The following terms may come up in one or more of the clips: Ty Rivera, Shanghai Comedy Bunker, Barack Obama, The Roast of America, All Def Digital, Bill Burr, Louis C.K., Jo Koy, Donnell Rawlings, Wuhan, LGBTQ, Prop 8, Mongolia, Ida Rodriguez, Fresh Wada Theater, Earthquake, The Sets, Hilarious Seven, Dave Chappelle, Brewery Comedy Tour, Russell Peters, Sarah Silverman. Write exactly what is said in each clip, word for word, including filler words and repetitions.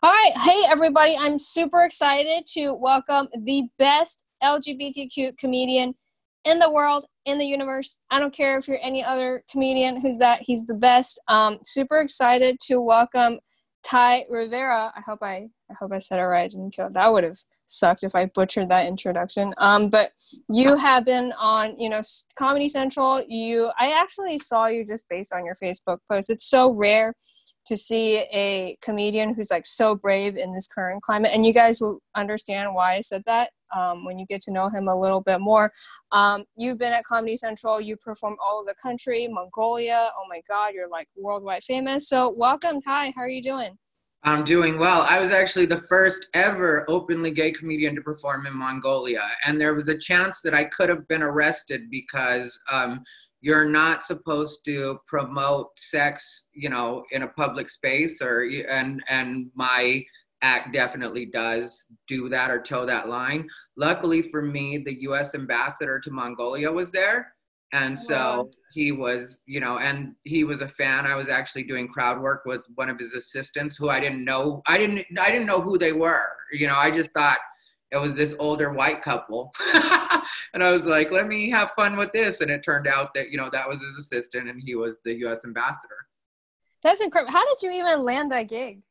All right. Hey, everybody. I'm super excited to welcome the best L G B T Q comedian in the world, in the universe. I don't care if you're any other comedian who's that. He's the best. Um, super excited to welcome Ty Rivera. I hope I, I hope I said it right. I didn't kill it. That would have sucked if I butchered that introduction. Um, but you have been on, you know, Comedy Central. You, I actually saw you just based on your Facebook post. It's so rare to see a comedian who's like so brave in this current climate. And you guys will understand why I said that um, when you get to know him a little bit more. Um, you've been at Comedy Central. You performed all over the country, Mongolia. Oh my God, you're like worldwide famous. So welcome, Ty. How are you doing? I'm doing well. I was actually the first ever openly gay comedian to perform in Mongolia. And there was a chance that I could have been arrested because um, you're not supposed to promote sex, you know, in a public space, or and and my act definitely does do that or toe that line. Luckily for me, the U S ambassador to Mongolia was there, and so wow. he was, you know, and he was a fan. I was actually doing crowd work with one of his assistants, who I didn't know. I didn't. I didn't know who they were. You know, I just thought it was this older white couple. And I was like, let me have fun with this. And it turned out that, you know, that was his assistant and he was the U S ambassador. That's incredible. How did you even land that gig?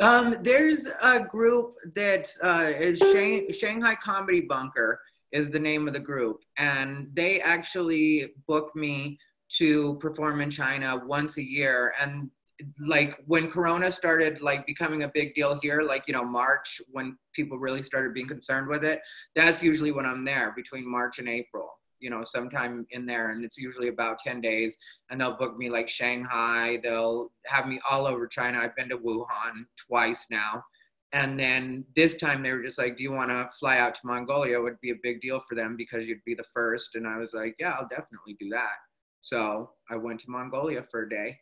Um, there's a group that uh, is Shang- Shanghai Comedy Bunker is the name of the group. And they actually booked me to perform in China once a year. And like when Corona started like becoming a big deal here, like, you know, March, when people really started being concerned with it, that's usually when I'm there, between March and April, you know, sometime in there. And it's usually about ten days, and they'll book me like Shanghai. They'll have me all over China. I've been to Wuhan twice now. And then this time they were just like, do you want to fly out to Mongolia? It would be a big deal for them because you'd be the first. And I was like, yeah, I'll definitely do that. So I went to Mongolia for a day.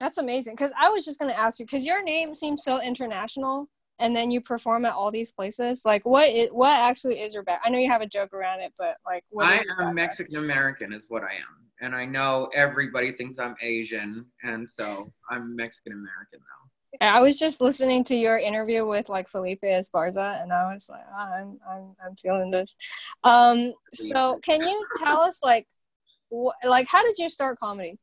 That's amazing, because I was just going to ask you, because your name seems so international, and then you perform at all these places. Like, what is, what actually is your back? I know you have a joke around it, but like, what I am Mexican-American is what I am, and I know everybody thinks I'm Asian, and so I'm Mexican-American now. I was just listening to your interview with like Felipe Esparza, and I was like, oh, I'm, I'm, I'm feeling this. Um, so can you tell us like, wh- like, how did you start comedy?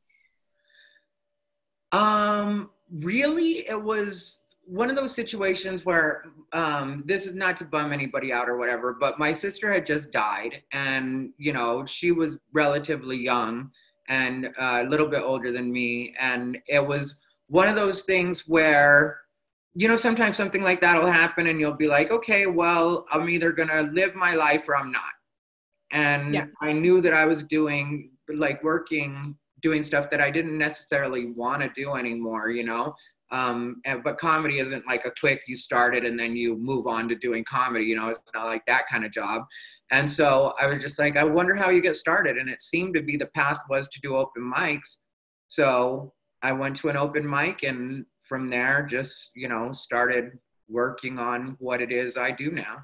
Um, really, it was one of those situations where, um, this is not to bum anybody out or whatever, but my sister had just died, and, you know, she was relatively young and uh, a little bit older than me. And it was one of those things where, you know, sometimes something like that will happen and you'll be like, okay, well, I'm either going to live my life or I'm not. And yeah. I knew that I was doing like working doing stuff that I didn't necessarily want to do anymore, you know? Um, and, but comedy isn't like a quick, you start it and then you move on to doing comedy, you know? It's not like that kind of job. And so I was just like, I wonder how you get started. And it seemed to be the path was to do open mics. So I went to an open mic, and from there just, you know, started working on what it is I do now.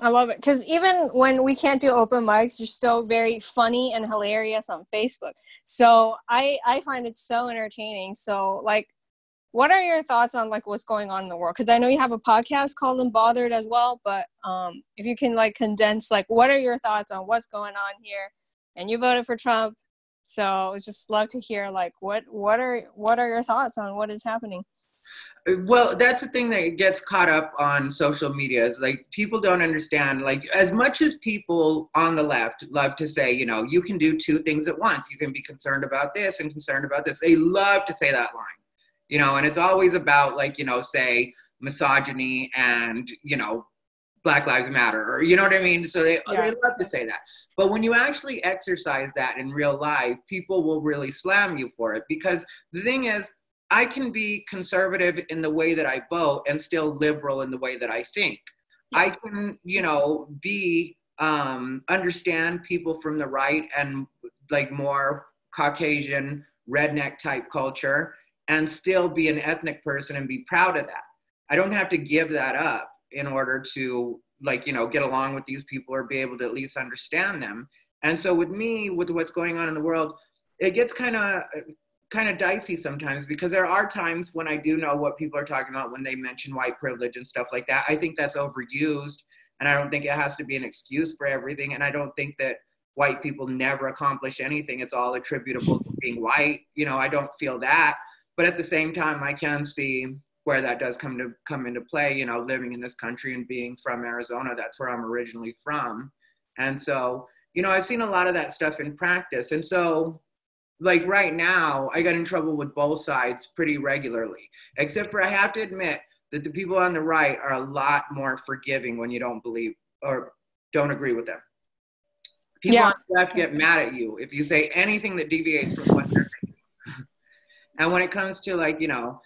I love it, because even when we can't do open mics, you're still very funny and hilarious on Facebook. So I I find it so entertaining. So like, what are your thoughts on like what's going on in the world? Because I know you have a podcast called Unbothered as well, but um, if you can like condense, like what are your thoughts on what's going on here? And you voted for Trump, so just love to hear like what what are what are your thoughts on what is happening? Well, that's the thing that gets caught up on social media is like people don't understand, like as much as people on the left love to say, you know, you can do two things at once. You can be concerned about this and concerned about this. They love to say that line, you know, and it's always about like, you know, say misogyny and, you know, Black Lives Matter, or you know what I mean? So they, yeah. they love to say that. But when you actually exercise that in real life, people will really slam you for it, because the thing is, I can be conservative in the way that I vote and still liberal in the way that I think. Yes. I can, you know, be, um, understand people from the right and like more Caucasian redneck type culture and still be an ethnic person and be proud of that. I don't have to give that up in order to like, you know, get along with these people or be able to at least understand them. And so with me, with what's going on in the world, it gets kind of kind of dicey sometimes, because there are times when I do know what people are talking about when they mention white privilege and stuff like that. I think that's overused, and I don't think it has to be an excuse for everything. And I don't think that white people never accomplish anything. It's all attributable to being white. You know, I don't feel that. But at the same time, I can see where that does come to come into play, you know, living in this country and being from Arizona. That's where I'm originally from. And so, you know, I've seen a lot of that stuff in practice. And so, like right now, I got in trouble with both sides pretty regularly, except for I have to admit that the people on the right are a lot more forgiving when you don't believe or don't agree with them. People yeah. on the left get mad at you if you say anything that deviates from what they're thinking. And when it comes to, like, you know,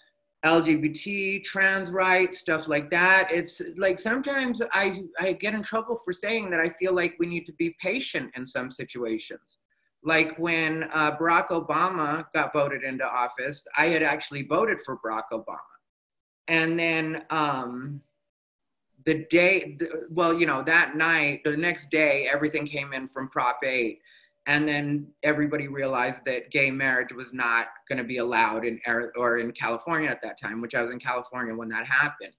L G B T, trans rights, stuff like that, it's like sometimes I, I get in trouble for saying that I feel like we need to be patient in some situations. Like when uh, Barack Obama got voted into office, I had actually voted for Barack Obama. And then um, the day, the, well, you know, that night, the next day, everything came in from Prop eight. And then everybody realized that gay marriage was not going to be allowed in Arizona, or in California at that time, which I was in California when that happened.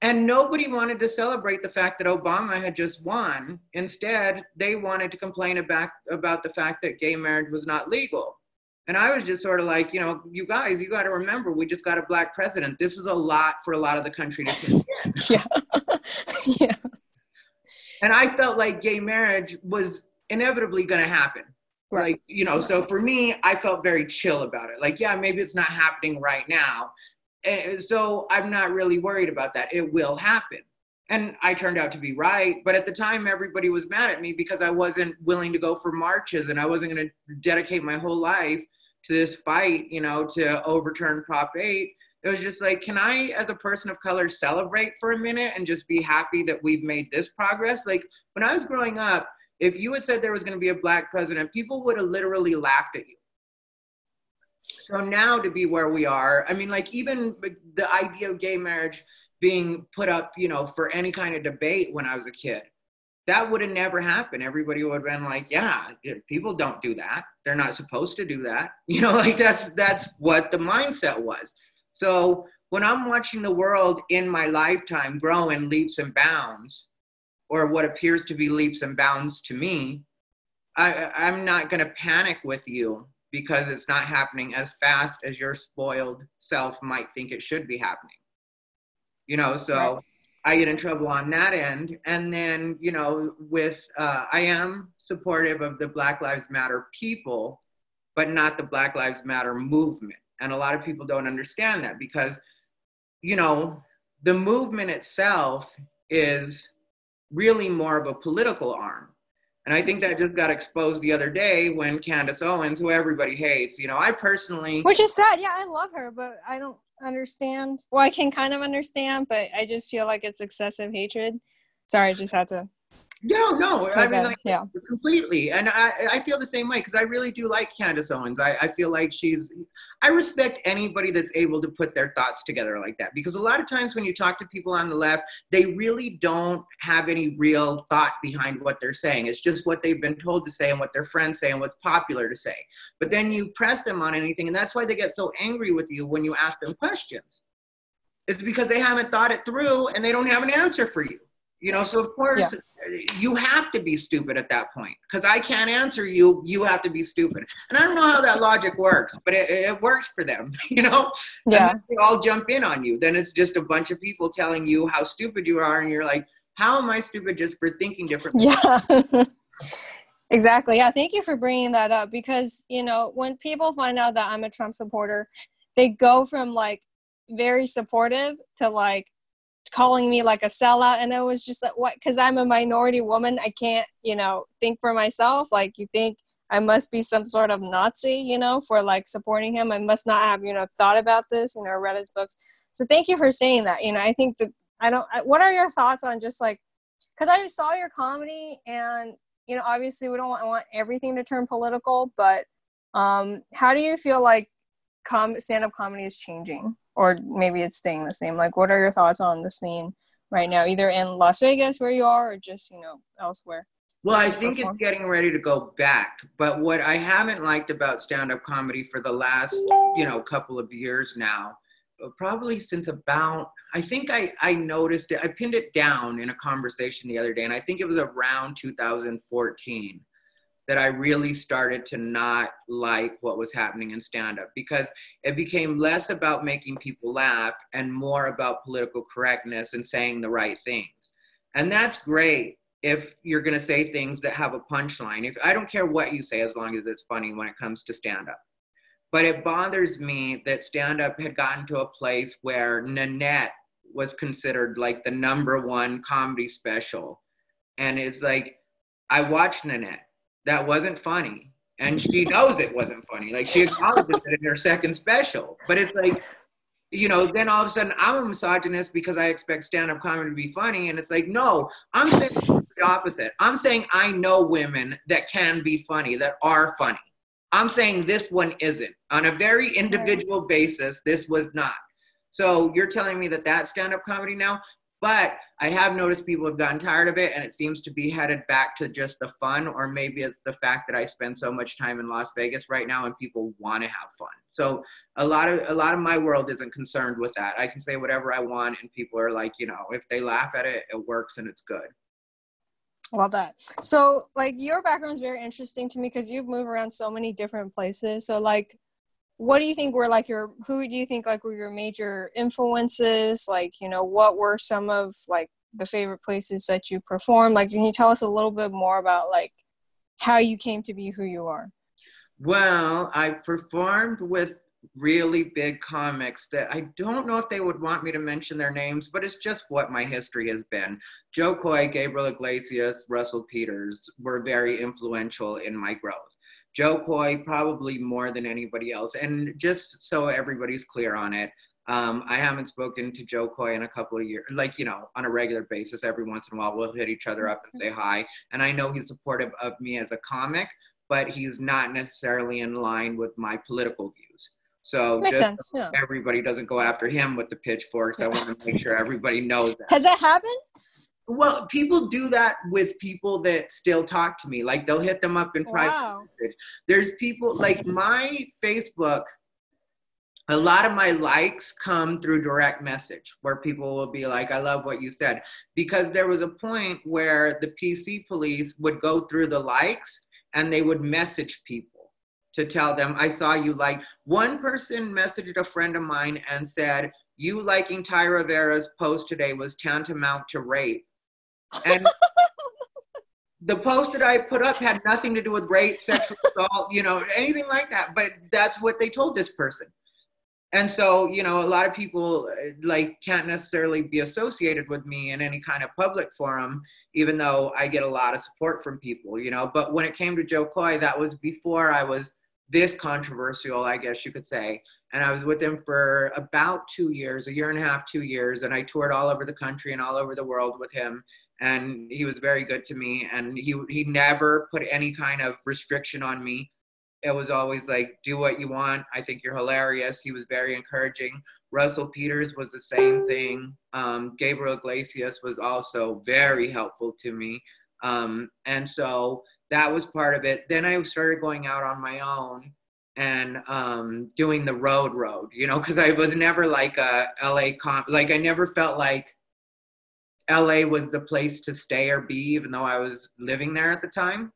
And nobody wanted to celebrate the fact that Obama had just won. Instead, they wanted to complain about, about the fact that gay marriage was not legal. And I was just sort of like, you know, you guys, you got to remember, we just got a black president. This is a lot for a lot of the country to take in. Yeah. Yeah. And I felt like gay marriage was inevitably going to happen. Right. Like, you know, so for me, I felt very chill about it. Like, yeah, maybe it's not happening right now. And so I'm not really worried about that. It will happen. And I turned out to be right. But at the time, everybody was mad at me because I wasn't willing to go for marches, and I wasn't going to dedicate my whole life to this fight, you know, to overturn Prop eight. It was just like, can I, as a person of color, celebrate for a minute and just be happy that we've made this progress? Like, when I was growing up, if you had said there was going to be a black president, people would have literally laughed at you. So now to be where we are, I mean, like, even the idea of gay marriage being put up, you know, for any kind of debate when I was a kid, that would have never happened. Everybody would have been like, yeah, people don't do that. They're not supposed to do that. You know, like, that's, that's what the mindset was. So when I'm watching the world in my lifetime grow in leaps and bounds, or what appears to be leaps and bounds to me, I, I'm not going to panic with you because it's not happening as fast as your spoiled self might think it should be happening. You know, so right. I get in trouble on that end. And then, you know, with, uh, I am supportive of the Black Lives Matter people, but not the Black Lives Matter movement. And a lot of people don't understand that because, you know, the movement itself is really more of a political arm. And I think that just got exposed the other day when Candace Owens, who everybody hates, you know, I personally... Which is sad, yeah, I love her, but I don't understand. Well, I can kind of understand, but I just feel like it's excessive hatred. Sorry, I just had to... No, no, I mean, like, yeah. completely. And I, I feel the same way, because I really do like Candace Owens. I, I feel like she's... I respect anybody that's able to put their thoughts together like that, because a lot of times when you talk to people on the left, they really don't have any real thought behind what they're saying. It's just what they've been told to say and what their friends say and what's popular to say. But then you press them on anything, and that's why they get so angry with you when you ask them questions. It's because they haven't thought it through and they don't have an answer for you. You know, so of course, yeah. you have to be stupid at that point, because I can't answer you, you have to be stupid. And I don't know how that logic works, but it, it works for them, you know? Yeah. And they all jump in on you. Then it's just a bunch of people telling you how stupid you are, and you're like, how am I stupid just for thinking differently? Yeah, exactly. Yeah, thank you for bringing that up, because, you know, when people find out that I'm a Trump supporter, they go from, like, very supportive to, like, calling me like a sellout. And I was just like, what? Because I'm a minority woman, I can't, you know, think for myself. Like, you think I must be some sort of Nazi, you know, for like supporting him. I must not have, you know, thought about this, you know, read his books. So thank you for saying that. You know, I think that I don't, I, what are your thoughts on just like, because I saw your comedy, and, you know, obviously we don't want, want everything to turn political, but um, how do you feel like com- stand-up comedy is changing? Or maybe it's staying the same. Like, what are your thoughts on the scene right now, either in Las Vegas, where you are, or just, you know, elsewhere? Well, I think it's getting ready to go back. But what I haven't liked about stand-up comedy for the last, you know, couple of years now, probably since about, I think I, I noticed it. I pinned it down in a conversation the other day, and I think it was around two thousand fourteen that I really started to not like what was happening in stand-up, because it became less about making people laugh and more about political correctness and saying the right things. And that's great if you're going to say things that have a punchline. If I don't care what you say, as long as it's funny when it comes to stand-up. But it bothers me that stand-up had gotten to a place where Nanette was considered like the number one comedy special. And it's like, I watched Nanette. That wasn't funny. And she knows it wasn't funny. Like, she acknowledges it in her second special. But it's like, you know, then all of a sudden I'm a misogynist because I expect stand-up comedy to be funny. And it's like, no, I'm saying the opposite. I'm saying I know women that can be funny, that are funny. I'm saying this one isn't. On a very individual basis, this was not. So you're telling me that that's stand-up comedy now? But I have noticed people have gotten tired of it, and it seems to be headed back to just the fun, or maybe it's the fact that I spend so much time in Las Vegas right now and people want to have fun. So a lot of a lot of my world isn't concerned with that. I can say whatever I want, and people are like, you know, if they laugh at it, it works and it's good. Love that. So, like, your background is very interesting to me because you've moved around so many different places. So, like, what do you think were, like, your, who do you think, like, were your major influences? Like, you know, what were some of, like, the favorite places that you performed? Like, can you tell us a little bit more about, like, how you came to be who you are? Well, I performed with really big comics that I don't know if they would want me to mention their names, but it's just what my history has been. Jo Koy, Gabriel Iglesias, Russell Peters were very influential in my growth. Jo Koy probably more than anybody else. And just so everybody's clear on it, um, I haven't spoken to Jo Koy in a couple of years, like, you know, on a regular basis. Every once in a while we'll hit each other up and say hi. And I know he's supportive of me as a comic, but he's not necessarily in line with my political views. So Makes just sense, yeah. Everybody doesn't go after him with the pitchforks. I want to make sure everybody knows that. Has that happened? Well, people do that with people that still talk to me. Like, they'll hit them up in private. Wow. There's people, like, my Facebook, a lot of my likes come through direct message where people will be like, I love what you said. Because there was a point where the P C police would go through the likes and they would message people to tell them, I saw you like. One person messaged a friend of mine and said, you liking Ty Rivera's post today was tantamount to rape. And the post that I put up had nothing to do with rape, sexual assault, you know, anything like that. But that's what they told this person. And so, you know, a lot of people, like, can't necessarily be associated with me in any kind of public forum, even though I get a lot of support from people, you know. But when it came to Jo Koy, that was before I was this controversial, I guess you could say. And I was with him for about two years, a year and a half, two years. And I toured all over the country and all over the world with him. And he was very good to me. And he he never put any kind of restriction on me. It was always like, do what you want. I think you're hilarious. He was very encouraging. Russell Peters was the same thing. Um, Gabriel Iglesias was also very helpful to me. Um, and so that was part of it. Then I started going out on my own and um, doing the road road, you know, because I was never like a L A comp. Like, I never felt like L A was the place to stay or be, even though I was living there at the time.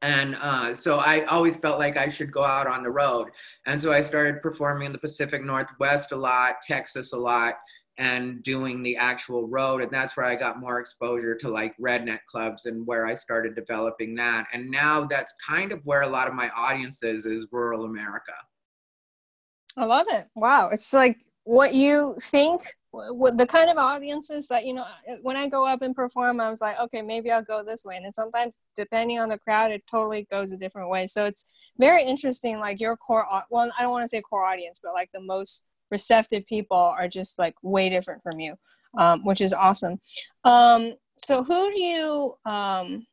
And uh, so I always felt like I should go out on the road. And so I started performing in the Pacific Northwest a lot, Texas a lot, and doing the actual road. And that's where I got more exposure to, like, redneck clubs and where I started developing that. And now that's kind of where a lot of my audience is, is rural America. I love it. Wow. It's like what you think, what the kind of audiences that, you know, when I go up and perform, I was like, okay, maybe I'll go this way. And then sometimes, depending on the crowd, it totally goes a different way. So it's very interesting, like, your core, well, I don't want to say core audience, but, like, the most receptive people are just, like, way different from you, um, which is awesome. Um, so who do you, um,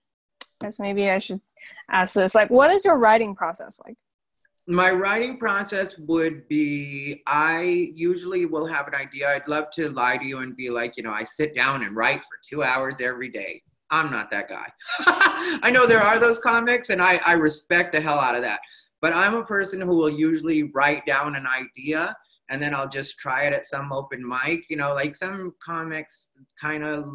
I guess maybe I should ask this, like, what is your writing process like? My writing process would be, I usually will have an idea. I'd love to lie to you and be like, you know, I sit down and write for two hours every day. I'm not that guy. I know there are those comics, and I, I respect the hell out of that. But I'm a person who will usually write down an idea, and then I'll just try it at some open mic. You know, like some comics kind of,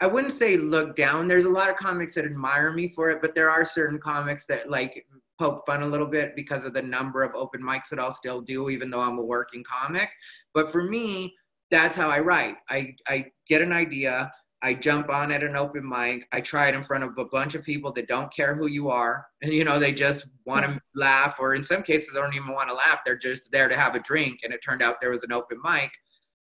I wouldn't say look down. There's a lot of comics that admire me for it, but there are certain comics that like poke fun a little bit because of the number of open mics that I'll still do, even though I'm a working comic. But for me, that's how I write. I, I get an idea. I jump on at an open mic. I try it in front of a bunch of people that don't care who you are. And, you know, they just want to laugh, or in some cases, they don't even want to laugh. They're just there to have a drink. And it turned out there was an open mic.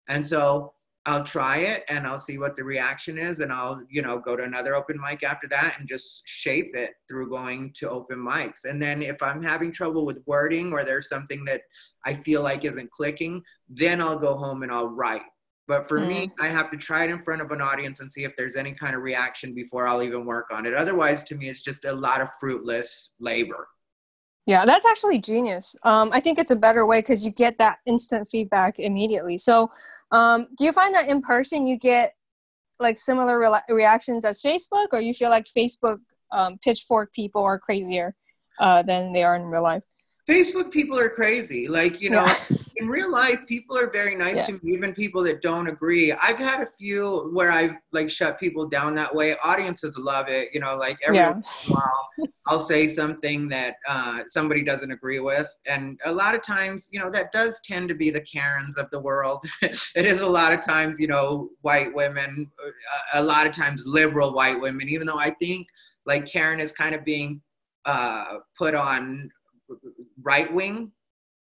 And so I'll try it and I'll see what the reaction is. And I'll, you know, go to another open mic after that and just shape it through going to open mics. And then if I'm having trouble with wording, or there's something that I feel like isn't clicking, then I'll go home and I'll write. But for mm. me, I have to try it in front of an audience and see if there's any kind of reaction before I'll even work on it. Otherwise, to me, it's just a lot of fruitless labor. Yeah, that's actually genius. Um, I think it's a better way because you get that instant feedback immediately. So um, do you find that in person you get like similar re- reactions as Facebook, or you feel like Facebook um, pitchfork people are crazier uh, than they are in real life? Facebook people are crazy. Like, you know, yeah. In real life, people are very nice yeah. to me, even people that don't agree. I've had a few where I've like shut people down that way. Audiences love it. You know, like every yeah. once in a while, I'll say something that uh, somebody doesn't agree with. And a lot of times, you know, that does tend to be the Karens of the world. It is a lot of times, you know, white women, a lot of times liberal white women, even though I think like Karen is kind of being uh, put on right-wing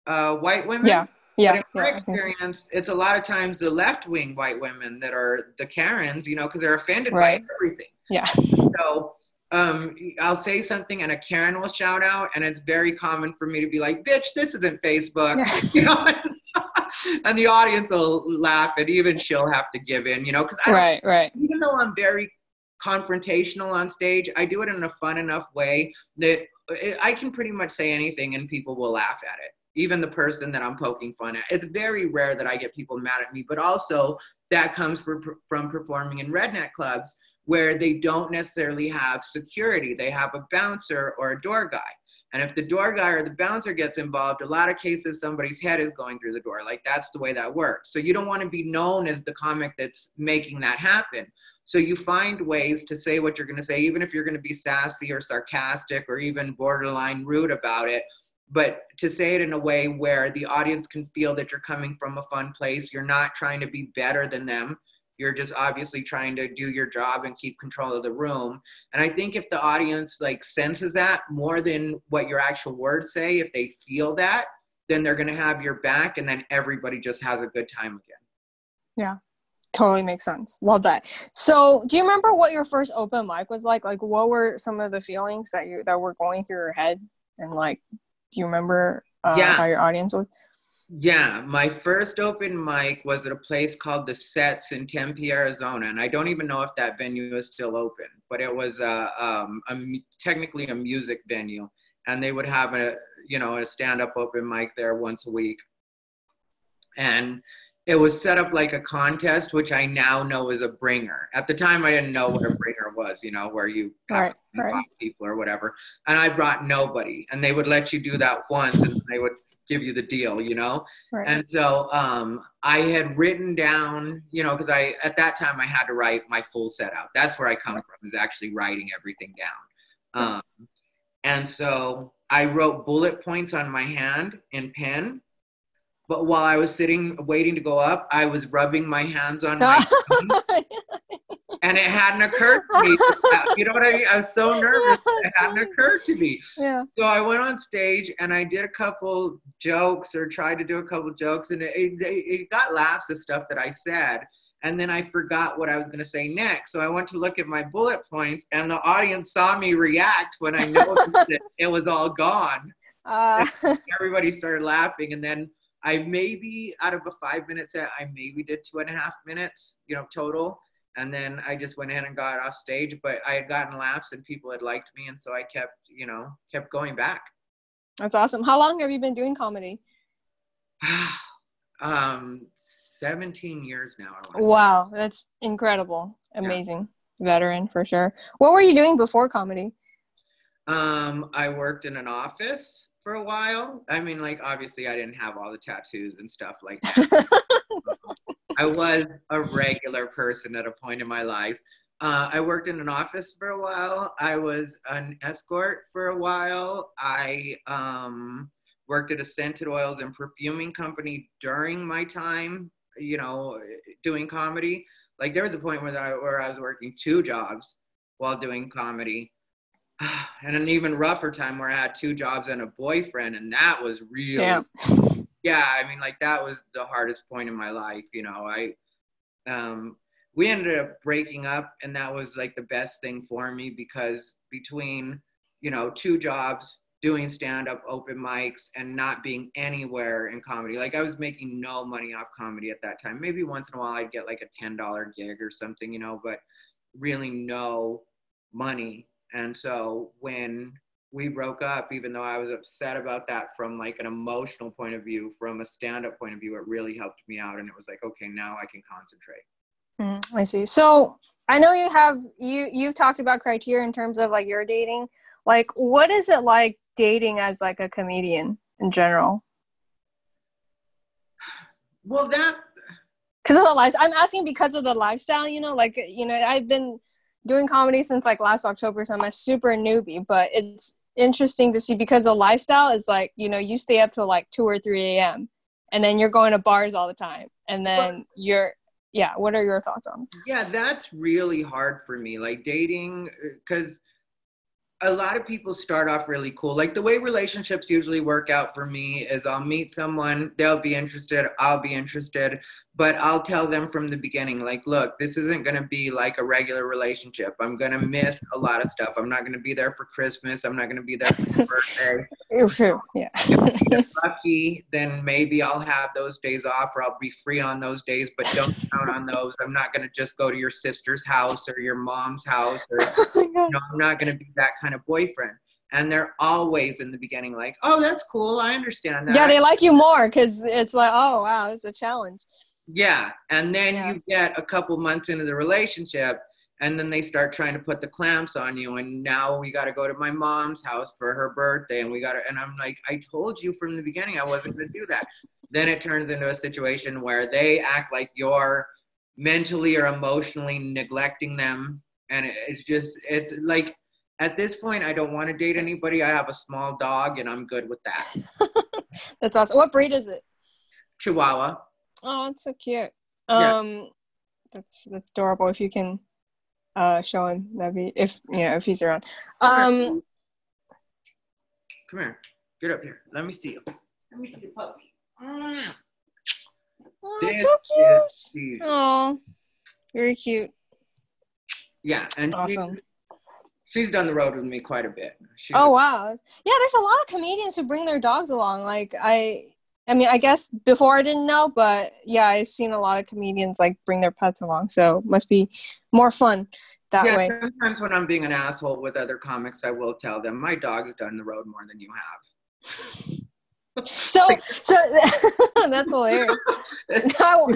uh, white women. Yeah, yeah. But in my yeah, experience, so. It's a lot of times the left-wing white women that are the Karens, you know, because they're offended right. by everything. Yeah. So um, I'll say something and a Karen will shout out, and it's very common for me to be like, bitch, this isn't Facebook. Yeah. You know? And the audience will laugh, and even she'll have to give in, you know, because I right, right. even though I'm very confrontational on stage, I do it in a fun enough way that I can pretty much say anything and people will laugh at it, even the person that I'm poking fun at. It's very rare that I get people mad at me, but also that comes from, from performing in redneck clubs where they don't necessarily have security. They have a bouncer or a door guy. And if the door guy or the bouncer gets involved, a lot of cases somebody's head is going through the door. Like that's the way that works. So you don't want to be known as the comic that's making that happen. So you find ways to say what you're going to say, even if you're going to be sassy or sarcastic or even borderline rude about it, but to say it in a way where the audience can feel that you're coming from a fun place. You're not trying to be better than them. You're just obviously trying to do your job and keep control of the room. And I think if the audience like senses that more than what your actual words say, if they feel that, then they're going to have your back, and then everybody just has a good time again. Yeah. Totally makes sense. Love that. So do you remember what your first open mic was like? Like what were some of the feelings that you that were going through your head? And like, do you remember uh, yeah. how your audience was? Yeah. My first open mic was at a place called The Sets in Tempe, Arizona. And I don't even know if that venue is still open, but it was uh, um, a, technically a music venue. And they would have a, you know, a stand-up open mic there once a week. And it was set up like a contest, which I now know is a bringer. At the time, I didn't know what a bringer was, you know, where you have right, right. people or whatever. And I brought nobody. And they would let you do that once, and they would give you the deal, you know? Right. And so um, I had written down, you know, because I at that time, I had to write my full set out. That's where I come right. from, is actually writing everything down. Um, and so I wrote bullet points on my hand in pen. But while I was sitting, waiting to go up, I was rubbing my hands on my feet, and it hadn't occurred to me. You know what I mean? I was so nervous. It hadn't occurred to me. Yeah. So I went on stage, and I did a couple jokes or tried to do a couple jokes, and it, it, it got laughs of stuff that I said. And then I forgot what I was going to say next. So I went to look at my bullet points, and the audience saw me react when I noticed that it was all gone. Uh. Everybody started laughing, and then I maybe, out of a five-minute set, I maybe did two and a half minutes, you know, total. And then I just went ahead and got off stage. But I had gotten laughs and people had liked me. And so I kept, you know, kept going back. That's awesome. How long have you been doing comedy? um, seventeen years now. I wow. That's incredible. Amazing. veteran for sure. What were you doing before comedy? Um, I worked in an office for a while. I mean, like, obviously I didn't have all the tattoos and stuff like that. I was a regular person at a point in my life. Uh, I worked in an office for a while. I was an escort for a while. I um, worked at a scented oils and perfuming company during my time, you know, doing comedy. Like, there was a point where I, where I was working two jobs while doing comedy. And an even rougher time where I had two jobs and a boyfriend, and that was real. Damn. Yeah, I mean, like, that was the hardest point in my life, you know. I, um, we ended up breaking up, and that was, like, the best thing for me, because between, you know, two jobs, doing stand-up, open mics, and not being anywhere in comedy. Like, I was making no money off comedy at that time. Maybe once in a while I'd get, like, a ten dollar gig or something, you know, but really no money. And so when we broke up, even though I was upset about that from like an emotional point of view, from a stand-up point of view, it really helped me out. And it was like, okay, now I can concentrate. Mm, I see. So I know you have, you, you've talked about criteria in terms of like your dating. Like, what is it like dating as like a comedian in general? Well, that. Because of the lifestyle. I'm asking because of the lifestyle, you know, like, you know, I've been doing comedy since like last October, so I'm a super newbie, but it's interesting to see because the lifestyle is like, you know, you stay up till like two or three a.m. and then you're going to bars all the time, and then well, you're yeah what are your thoughts on that? Yeah, that's really hard for me, like dating, because a lot of people start off really cool. Like, the way relationships usually work out for me is I'll meet someone, they'll be interested, I'll be interested, but I'll tell them from the beginning, like, look, this isn't going to be like a regular relationship. I'm going to miss a lot of stuff. I'm not going to be there for Christmas. I'm not going to be there for your birthday. True. Yeah. If I'm lucky, then maybe I'll have those days off, or I'll be free on those days, but don't count on those. I'm not going to just go to your sister's house or your mom's house, or oh, you know, I'm not going to be that kind of boyfriend. And they're always in the beginning like, oh, that's cool, I understand that. Yeah, they like you more because it's like, oh, wow, it's a challenge. Yeah, and then yeah. you get a couple months into the relationship, and then they start trying to put the clamps on you, and now we got to go to my mom's house for her birthday, and we got to, and I'm like, I told you from the beginning I wasn't going to do that. Then it turns into a situation where they act like you're mentally or emotionally neglecting them, and it's just, it's like, at this point, I don't want to date anybody. I have a small dog, and I'm good with that. That's awesome. What breed is it? Chihuahua. Oh, that's so cute. Um, yeah. That's that's adorable. If you can uh, show him, that'd be, if you know, if he's around. Um, Come here. Get up here. Let me see you. Let me see the puppy. Mm. Oh, this so cute. Oh, very cute. Yeah, and awesome. She, She's done the road with me quite a bit. She's oh, wow. Yeah, there's a lot of comedians who bring their dogs along. Like, I I mean, I guess before I didn't know, but yeah, I've seen a lot of comedians, like, bring their pets along. So it must be more fun that yeah, way. Yeah, sometimes when I'm being an asshole with other comics, I will tell them, my dog's done the road more than you have. So, so that's hilarious. It's, so,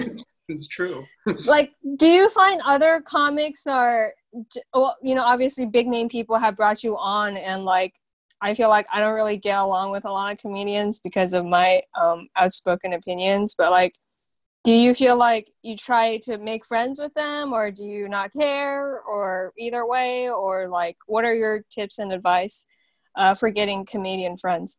it's true. Like, do you find other comics are... Well, you know, obviously big name people have brought you on, and like, I feel like I don't really get along with a lot of comedians because of my um, outspoken opinions, but like, do you feel like you try to make friends with them, or do you not care, or either way, or like, what are your tips and advice uh, for getting comedian friends?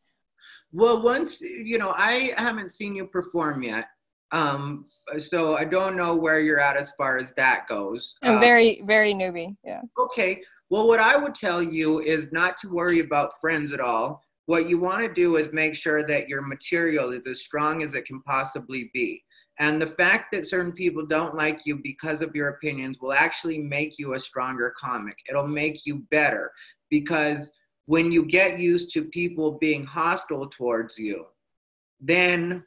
Well, once, you know, I haven't seen you perform yet. Um, so I don't know where you're at as far as that goes. I'm um, very, very newbie. Yeah. Okay. Well, what I would tell you is not to worry about friends at all. What you want to do is make sure that your material is as strong as it can possibly be. And the fact that certain people don't like you because of your opinions will actually make you a stronger comic. It'll make you better, because when you get used to people being hostile towards you, then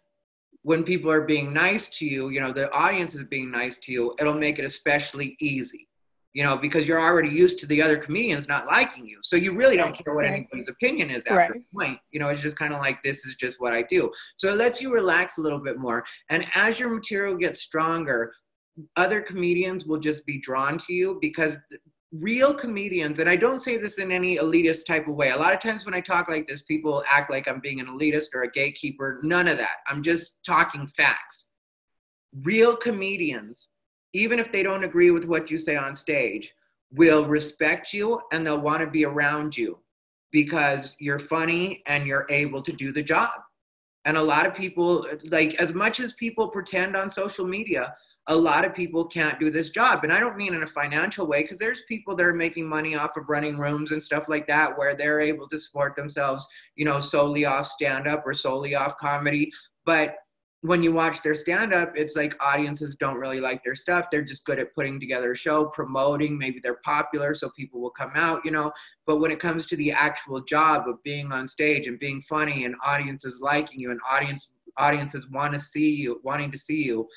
when people are being nice to you, you know, the audience is being nice to you, it'll make it especially easy, you know, because you're already used to the other comedians not liking you. So you really don't care what anybody's opinion is after right. a point. You know, it's just kind of like, this is just what I do. So it lets you relax a little bit more. And as your material gets stronger, other comedians will just be drawn to you, because real comedians, and I don't say this in any elitist type of way. A lot of times when I talk like this, people act like I'm being an elitist or a gatekeeper. None of that. I'm just talking facts. Real comedians, even if they don't agree with what you say on stage, will respect you and they'll want to be around you because you're funny and you're able to do the job. And a lot of people, like, as much as people pretend on social media, a lot of people can't do this job. And I don't mean in a financial way, because there's people that are making money off of running rooms and stuff like that, where they're able to support themselves, you know, solely off stand-up or solely off comedy. But when you watch their stand-up, it's like audiences don't really like their stuff. They're just good at putting together a show, promoting, maybe they're popular, so people will come out, you know. But when it comes to the actual job of being on stage and being funny and audiences liking you and audience audiences want to see you, wanting to see you,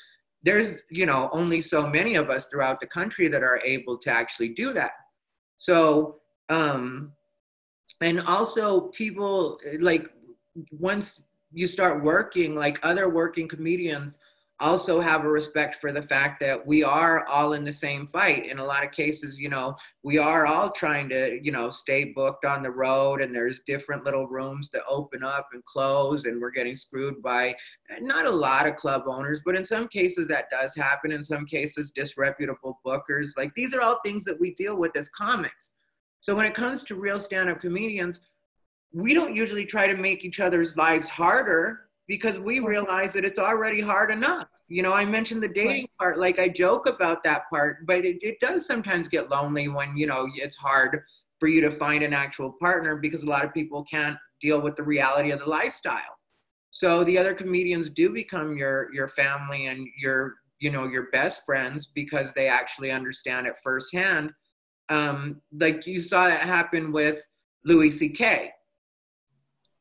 there's, you know, only so many of us throughout the country that are able to actually do that. So, um, and also people, like, once you start working, like, other working comedians also have a respect for the fact that we are all in the same fight. In a lot of cases, you know, we are all trying to, you know, stay booked on the road, and there's different little rooms that open up and close, and we're getting screwed by not a lot of club owners, but in some cases that does happen. In some cases, disreputable bookers. Like, these are all things that we deal with as comics. So when it comes to real stand-up comedians, we don't usually try to make each other's lives harder, because we realize that it's already hard enough. You know, I mentioned the dating part, like, I joke about that part, but it, it does sometimes get lonely when, you know, it's hard for you to find an actual partner, because a lot of people can't deal with the reality of the lifestyle. So the other comedians do become your, your family and your, you know, your best friends, because they actually understand it firsthand. Um, like, you saw that happen with Louis C K,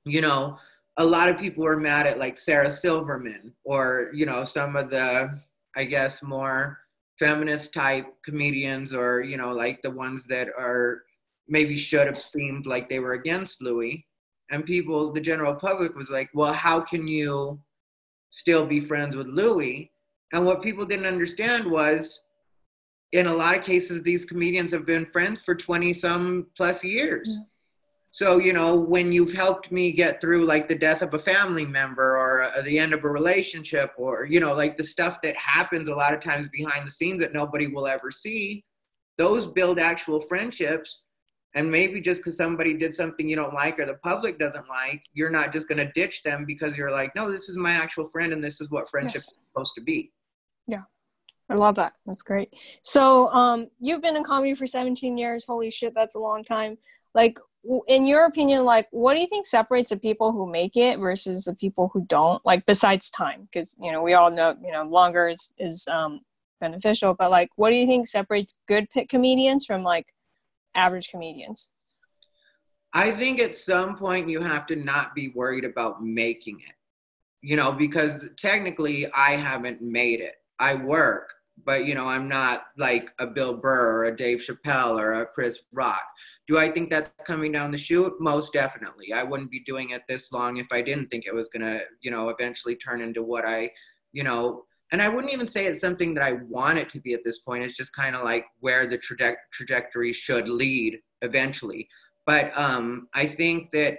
you know. A lot of people were mad at, like, Sarah Silverman or, you know, some of the, I guess, more feminist type comedians, or, you know, like the ones that are maybe should have seemed like they were against Louis. And people, the general public was like, well, how can you still be friends with Louis? And what people didn't understand was, in a lot of cases, these comedians have been friends for twenty some plus years. Mm-hmm. So, you know, when you've helped me get through, like, the death of a family member or uh, the end of a relationship, or, you know, like, the stuff that happens a lot of times behind the scenes that nobody will ever see, those build actual friendships. And maybe just because somebody did something you don't like or the public doesn't like, you're not just going to ditch them, because you're like, no, this is my actual friend and this is what friendship yes. is supposed to be. Yeah. I love that. That's great. So um, you've been in comedy for seventeen years. Holy shit, that's a long time. Like, in your opinion, like, what do you think separates the people who make it versus the people who don't? Like, besides time, because, you know, we all know, you know, longer is, is um, beneficial. But, like, what do you think separates good pit comedians from, like, average comedians? I think at some point you have to not be worried about making it, you know, because technically I haven't made it. I work, but, you know, I'm not like a Bill Burr or a Dave Chappelle or a Chris Rock. Do I think that's coming down the chute? Most definitely. I wouldn't be doing it this long if I didn't think it was going to, you know, eventually turn into what I, you know, and I wouldn't even say it's something that I want it to be at this point. It's just kind of like where the traje- trajectory should lead eventually. But um, I think that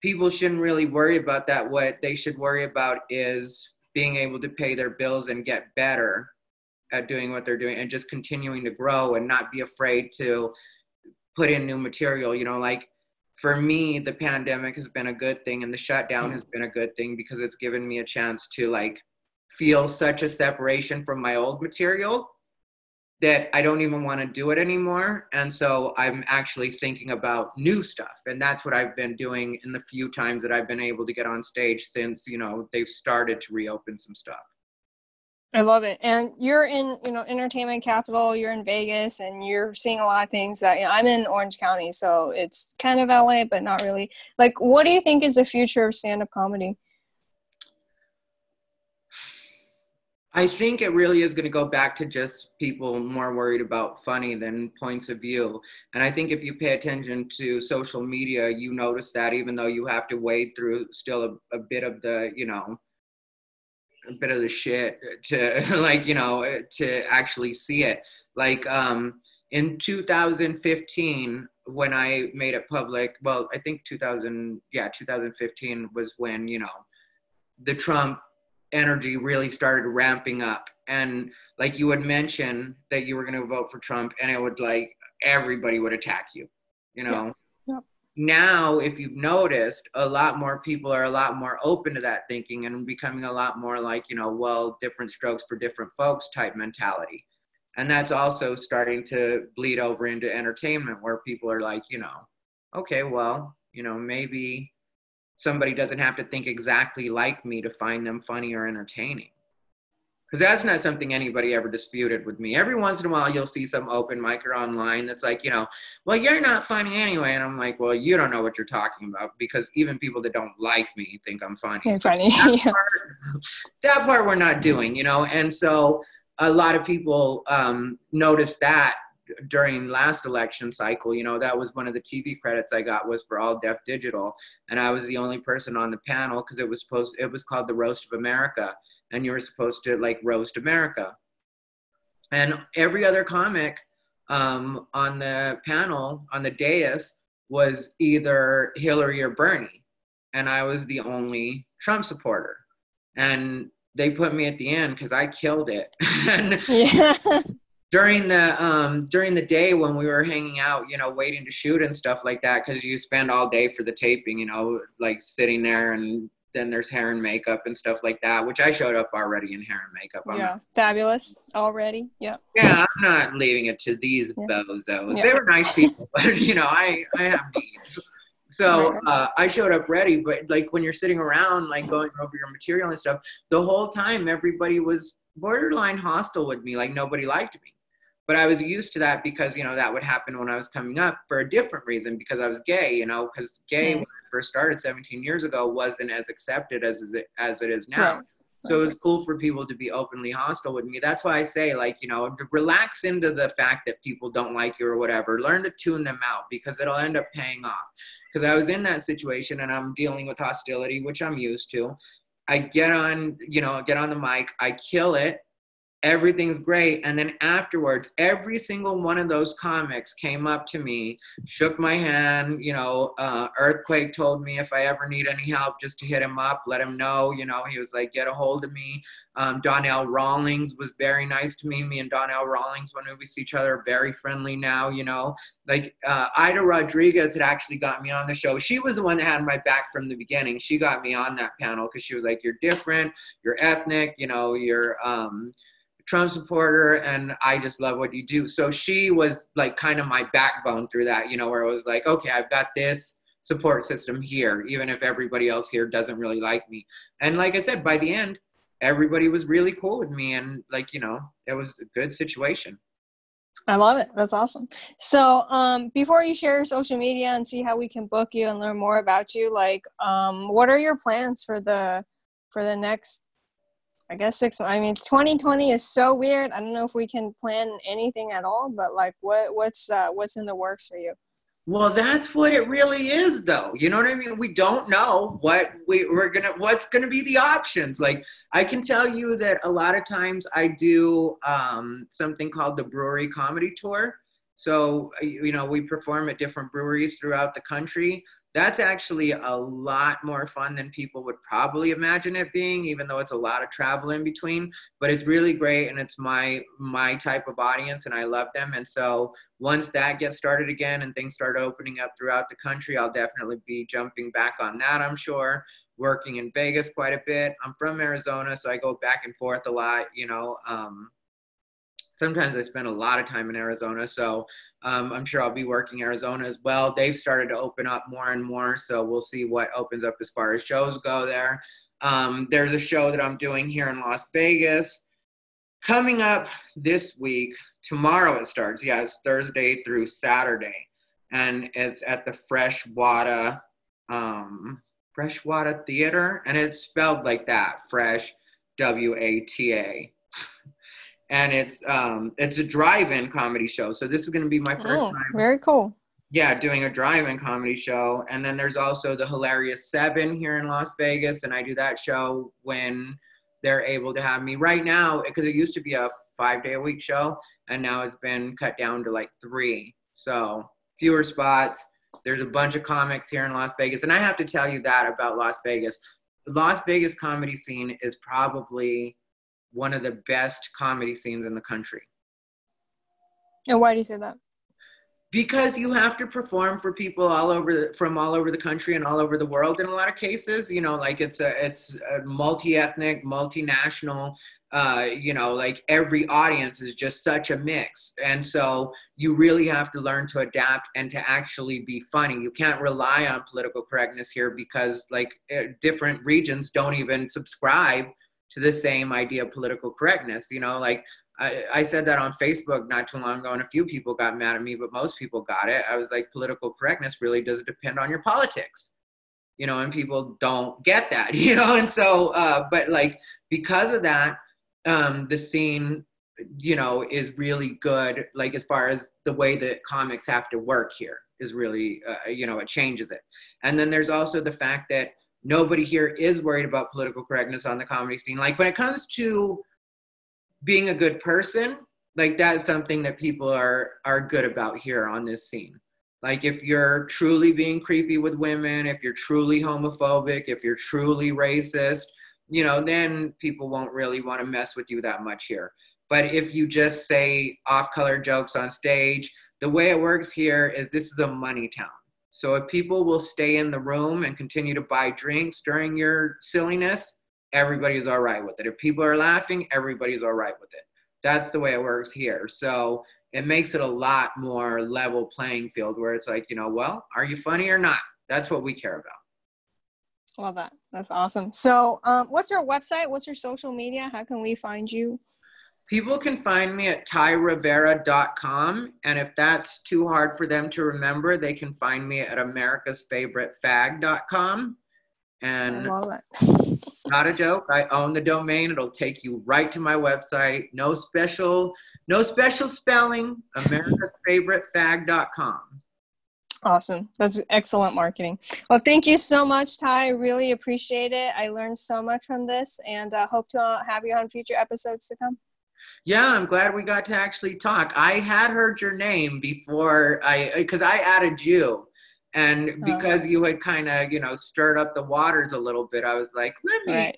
people shouldn't really worry about that. What they should worry about is being able to pay their bills and get better at doing what they're doing and just continuing to grow and not be afraid to put in new material. You know, like, for me, the pandemic has been a good thing, and the shutdown has been a good thing, because it's given me a chance to, like, feel such a separation from my old material that I don't even want to do it anymore. And so I'm actually thinking about new stuff. And that's what I've been doing in the few times that I've been able to get on stage since, you know, they've started to reopen some stuff. I love it. And you're in, you know, entertainment capital, you're in Vegas, and you're seeing a lot of things that, you know, I'm in Orange County, so it's kind of L A, but not really. Like, what do you think is the future of stand-up comedy? I think it really is going to go back to just people more worried about funny than points of view. And I think if you pay attention to social media, you notice that, even though you have to wade through still a, a bit of the, you know, a bit of the shit to, like, you know, to actually see it. Like, um, in two thousand fifteen, when I made it public, well, I think two thousand, yeah, twenty fifteen was when, you know, the Trump energy really started ramping up. And like, you would mention that you were going to vote for Trump, and it would, like, everybody would attack you, you know? Yeah. Yeah. Now, if you've noticed, a lot more people are a lot more open to that thinking and becoming a lot more like, you know, well, different strokes for different folks type mentality. And that's also starting to bleed over into entertainment, where people are like, you know, okay, well, you know, maybe somebody doesn't have to think exactly like me to find them funny or entertaining. Because that's not something anybody ever disputed with me. Every once in a while, you'll see some open micer online that's like, you know, well, you're not funny anyway. And I'm like, well, you don't know what you're talking about, because even people that don't like me think I'm funny. You're so funny. That, yeah. part, that part we're not doing, you know? And so a lot of people um, noticed that during last election cycle. You know, that was one of the T V credits I got, was for All Def Digital. And I was the only person on the panel, because it was supposed, it was called The Roast of America. And you were supposed to, like, roast America. And every other comic um, on the panel, on the dais, was either Hillary or Bernie. And I was the only Trump supporter. And they put me at the end because I killed it. And yeah. during the um, during the day when we were hanging out, you know, waiting to shoot and stuff like that, because you spend all day for the taping, you know, like sitting there, and then there's hair and makeup and stuff like that, which I showed up already in hair and makeup. I'm yeah, not, fabulous already. Yeah. Yeah, I'm not leaving it to these yeah. bozos. Yeah. They were nice people, but, you know, I, I have needs. So uh, I showed up ready, but like when you're sitting around, like going over your material and stuff, the whole time everybody was borderline hostile with me. Like, nobody liked me, but I was used to that, because, you know, that would happen when I was coming up for a different reason, because I was gay, you know, because gay, mm. when I first started seventeen years ago, wasn't as accepted as it, as it is now. Right. So it was cool for people to be openly hostile with me. That's why I say, like, you know, relax into the fact that people don't like you or whatever. Learn to tune them out, because it'll end up paying off. Because I was in that situation, and I'm dealing with hostility, which I'm used to. I get on, you know, get on the mic, I kill it, everything's great. And then afterwards, every single one of those comics came up to me, shook my hand, you know, uh, Earthquake told me if I ever need any help, just to hit him up, let him know, you know, he was like, get a hold of me. Um, Donnell Rawlings was very nice to me. Me and Donnell Rawlings, when we see each other, are very friendly now, you know. Like, uh, Ida Rodriguez had actually got me on the show. She was the one that had my back from the beginning. She got me on that panel because she was like, you're different, you're ethnic, you know, you're um, Trump supporter, and I just love what you do. So she was like kind of my backbone through that, you know, where it was like, okay, I've got this support system here, even if everybody else here doesn't really like me. And like I said, by the end, everybody was really cool with me, and like, you know, it was a good situation. I love it. That's awesome. So um, before you share your social media and see how we can book you and learn more about you, like, um, what are your plans for the for the next, I guess, six months? I mean, twenty twenty is so weird. I don't know if we can plan anything at all, but like, what what's uh, what's in the works for you? Well, that's what it really is, though. You know what I mean? We don't know what we, we're gonna, what's gonna be the options. Like, I can tell you that a lot of times I do um, something called the Brewery Comedy Tour. So, you know, we perform at different breweries throughout the country. That's actually a lot more fun than people would probably imagine it being, even though it's a lot of travel in between, but it's really great. And it's my, my type of audience, and I love them. And so once that gets started again and things start opening up throughout the country, I'll definitely be jumping back on that, I'm sure. Working in Vegas quite a bit. I'm from Arizona, so I go back and forth a lot, you know. Um, sometimes I spend a lot of time in Arizona, so Um, I'm sure I'll be working Arizona as well. They've started to open up more and more, so we'll see what opens up as far as shows go there. Um, there's a show that I'm doing here in Las Vegas coming up this week. Tomorrow it starts. Yeah, it's Thursday through Saturday, and it's at the Fresh Wada, um, Fresh Wada Theater, and it's spelled like that, Fresh, W A T A. And it's um, it's a drive-in comedy show. So this is going to be my first oh, time. Very cool. Yeah, doing a drive-in comedy show. And then there's also the Hilarious Seven here in Las Vegas. And I do that show when they're able to have me right now, because it used to be a five day a week show, and now it's been cut down to like three. So fewer spots. There's a bunch of comics here in Las Vegas. And I have to tell you that about Las Vegas. The Las Vegas comedy scene is probably one of the best comedy scenes in the country. And why do you say that? Because you have to perform for people all over, from all over the country and all over the world in a lot of cases. You know, like it's a, it's a multi-ethnic, multinational, uh, you know, like every audience is just such a mix. And so you really have to learn to adapt and to actually be funny. You can't rely on political correctness here, because like different regions don't even subscribe to the same idea of political correctness, you know, like I, I said that on Facebook not too long ago, and a few people got mad at me, but most people got it. I was like, political correctness really does depend on your politics, you know, and people don't get that, you know? And so, uh, but like, because of that, um, the scene, you know, is really good. Like, as far as the way that comics have to work here is really, uh, you know, it changes it. And then there's also the fact that nobody here is worried about political correctness on the comedy scene. Like, when it comes to being a good person, like that's something that people are are good about here on this scene. Like, if you're truly being creepy with women, if you're truly homophobic, if you're truly racist, you know, then people won't really want to mess with you that much here. But if you just say off-color jokes on stage, the way it works here is this is a money town. So if people will stay in the room and continue to buy drinks during your silliness, everybody's all right with it. If people are laughing, everybody's all right with it. That's the way it works here. So it makes it a lot more level playing field, where it's like, you know, well, are you funny or not? That's what we care about. I love that. That's awesome. So um, what's your website? What's your social media? How can we find you? People can find me at ty rivera dot com. And if that's too hard for them to remember, they can find me at americas favorite fag dot com. And I love that. Not a joke. I own the domain. It'll take you right to my website. No special, no special spelling. americas favorite fag dot com. Awesome. That's excellent marketing. Well, thank you so much, Ty. I really appreciate it. I learned so much from this, and uh, hope to uh, have you on future episodes to come. Yeah, I'm glad we got to actually talk. I had heard your name before I, because I added you. And because you had kind of, you know, stirred up the waters a little bit, I was like, let me right.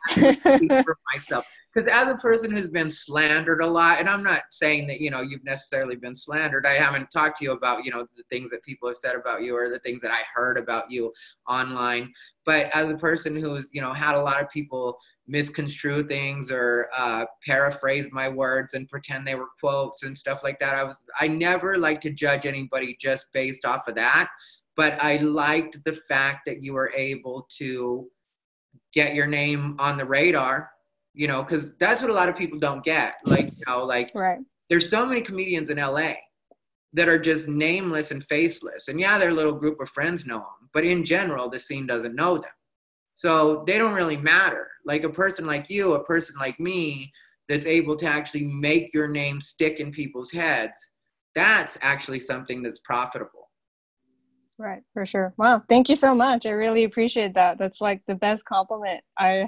speak for myself. Because as a person who's been slandered a lot, and I'm not saying that, you know, you've necessarily been slandered. I haven't talked to you about, you know, the things that people have said about you or the things that I heard about you online. But as a person who's, you know, had a lot of people misconstrue things or uh, paraphrase my words and pretend they were quotes and stuff like that, I was, I never like to judge anybody just based off of that. But I liked the fact that you were able to get your name on the radar, you know, because that's what a lot of people don't get. Like, you know, like right. there's so many comedians in L A that are just nameless and faceless. And yeah, their little group of friends know them, but in general, the scene doesn't know them. So they don't really matter. Like a person like you, a person like me, that's able to actually make your name stick in people's heads, that's actually something that's profitable. Right, for sure. Wow, thank you so much. I really appreciate that. That's like the best compliment I